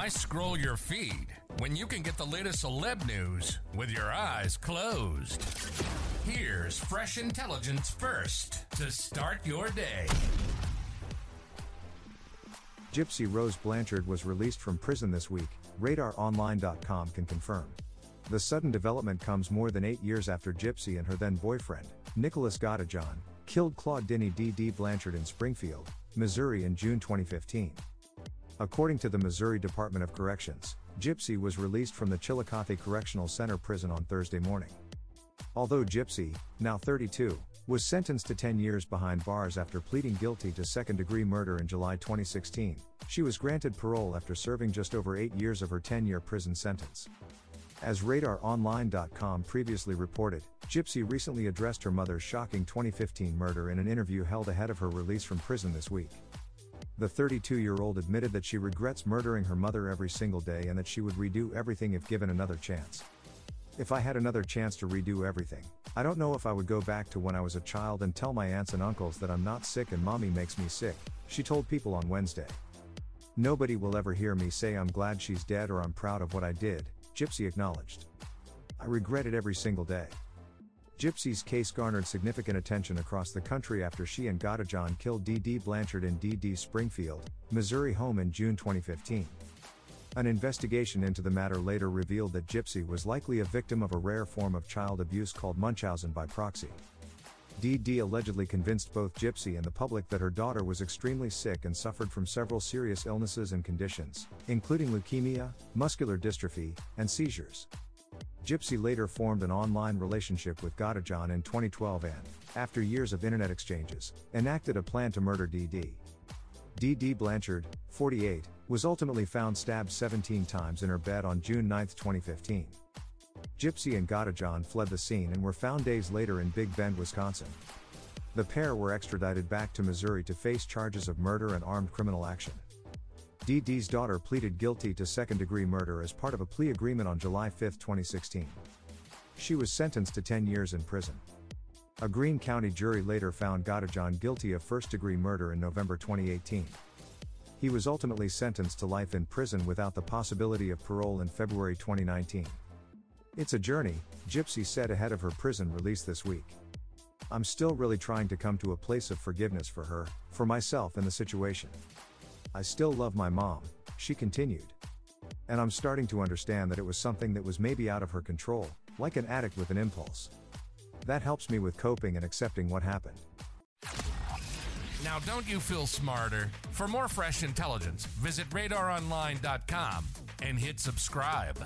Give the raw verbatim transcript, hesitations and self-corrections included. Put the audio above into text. Why scroll your feed when you can get the latest celeb news with your eyes closed? Here's fresh intelligence first to start your day. Gypsy Rose Blanchard was released from prison this week, Radar Online dot com can confirm. The sudden development comes more than eight years after Gypsy and her then-boyfriend, Nicholas Godejohn, killed Clauddine Dee Dee Blanchard in Springfield, Missouri in June twenty fifteen. According to the Missouri Department of Corrections, Gypsy was released from the Chillicothe Correctional Center prison on Thursday morning. Although Gypsy, now thirty-two, was sentenced to ten years behind bars after pleading guilty to second-degree murder in July twenty sixteen, she was granted parole after serving just over eight years of her ten-year prison sentence. As Radar Online dot com previously reported, Gypsy recently addressed her mother's shocking twenty fifteen murder in an interview held ahead of her release from prison this week. The thirty-two-year-old admitted that she regrets murdering her mother every single day and that she would redo everything if given another chance. If I had another chance to redo everything, I don't know if I would go back to when I was a child and tell my aunts and uncles that I'm not sick and mommy makes me sick, she told People on Wednesday. Nobody will ever hear me say I'm glad she's dead or I'm proud of what I did, Gypsy acknowledged. I regret it every single day. Gypsy's case garnered significant attention across the country after she and Godejohn killed Dee Dee Blanchard in Dee Dee's Springfield, Missouri home in June twenty fifteen. An investigation into the matter later revealed that Gypsy was likely a victim of a rare form of child abuse called Munchausen by proxy. Dee Dee allegedly convinced both Gypsy and the public that her daughter was extremely sick and suffered from several serious illnesses and conditions, including leukemia, muscular dystrophy, and seizures. Gypsy later formed an online relationship with Godejohn in twenty twelve and, after years of internet exchanges, enacted a plan to murder Dee Dee. Dee Dee Blanchard, forty-eight, was ultimately found stabbed seventeen times in her bed on June ninth, twenty fifteen. Gypsy and Godejohn fled the scene and were found days later in Big Bend, Wisconsin. The pair were extradited back to Missouri to face charges of murder and armed criminal action. Dee Dee's daughter pleaded guilty to second-degree murder as part of a plea agreement on July fifth, twenty sixteen. She was sentenced to ten years in prison. A Greene County jury later found Godejohn guilty of first-degree murder in November twenty eighteen. He was ultimately sentenced to life in prison without the possibility of parole in February twenty nineteen. It's a journey, Gypsy said ahead of her prison release this week. I'm still really trying to come to a place of forgiveness for her, for myself and the situation. I still love my mom, she continued. And I'm starting to understand that it was something that was maybe out of her control, like an addict with an impulse. That helps me with coping and accepting what happened. Now don't you feel smarter? For more fresh intelligence, visit Radar Online dot com and hit subscribe.